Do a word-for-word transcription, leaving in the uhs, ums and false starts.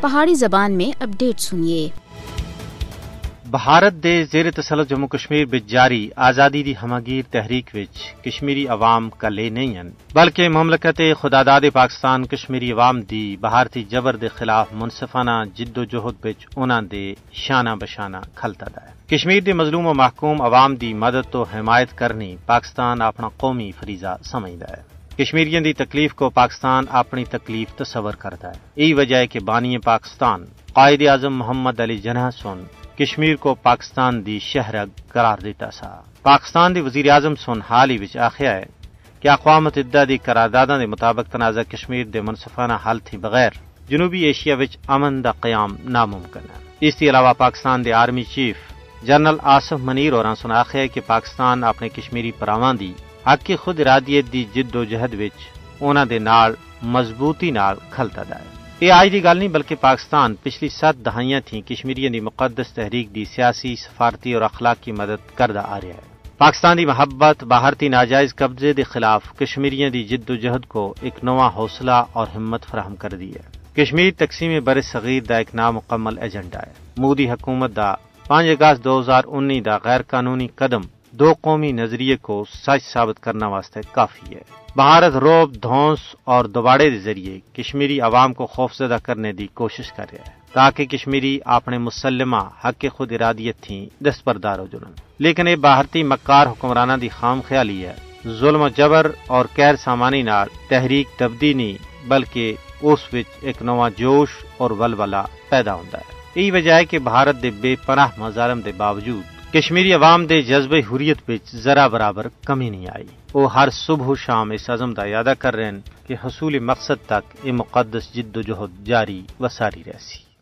پہاڑی زبان میں اپڈیٹ سنیے۔ بھارت دے زیر تسلط جموں کشمیر بچ جاری آزادی دی ہماگیر تحریک وچ کشمیری عوام کلے نہیں ہن، بلکہ مملکت خدا داد پاکستان کشمیری عوام دی بھارتی جبر دے خلاف منصفانہ جد و جہد وچ انہاں دے شانہ بشانہ کھلتا دا ہے۔ کشمیر دے مظلوم و محکوم عوام دی مدد تو حمایت کرنی پاکستان اپنا قومی فریضہ سمجھدا ہے۔ کشمیریوں دی تکلیف کو پاکستان اپنی تکلیف تصور کرتا ہے۔ ای وجہ ہے کہ بانی پاکستان قائد اعظم محمد علی جناح سن کشمیر کو پاکستان دی شہرگ قرار دیتا سا۔ پاکستان دی وزیر اعظم سن حال ہی وچ آخیا ہے کہ اقوام متحدہ دی قرارداداں دے مطابق تنازع کشمیر دے منصفانہ حل تھی بغیر جنوبی ایشیا وچ امن دا قیام ناممکن ہے۔ اس دے علاوہ پاکستان دے army chief general Asif Munir ہوراں سن آخیا ہے کہ پاکستان اپنے کشمیری بھراواں دی حق خود ارادیت دی جد و جہد وچ انہاں دے نال مضبوطی نال کھلتا دا ہے۔ یہ آج دی گل نہیں، بلکہ پاکستان پچھلی سات دہائیاں تھیں کشمیریوں دی مقدس تحریک دی سیاسی، سفارتی اور اخلاقی مدد کردا آ رہا ہے۔ پاکستان دی محبت بھارتی ناجائز قبضے دے خلاف کشمیریوں دی جد و جہد کو ایک نواں حوصلہ اور ہمت فراہم کر دی ہے۔ کشمیر تقسیم بر صغیر دا ایک نامکمل ایجنڈا ہے۔ مودی حکومت دا پانچ اگست دو ہزار انیس دا غیر قانونی قدم دو قومی نظریے کو سچ ثابت کرنا واسطے کافی ہے۔ بھارت روب، دھونس اور دباڑے کے ذریعے کشمیری عوام کو خوفزدہ کرنے دی کوشش کر رہا ہے تاکہ کشمیری اپنے مسلمہ حق خود ارادیت تھی دستبردار ہو جنن، لیکن یہ بھارتی مکار حکمرانہ دی خام خیالی ہے۔ ظلم و جبر اور غیر سامانی نال تحریک دبدی نہیں، بلکہ اس وچ ایک نواں جوش اور ولولہ پیدا ہوندا ہے۔ یہی وجہ ہے کہ بھارت دے بے پناہ مظالم دے باوجود کشمیری عوام دے جذبے حریت وچ ذرا برابر کمی نہیں آئی۔ وہ ہر صبح و شام اس عزم دا یادہ کر رہے ہیں کہ حصول مقصد تک یہ مقدس جد و جہد جاری و ساری رہ سی۔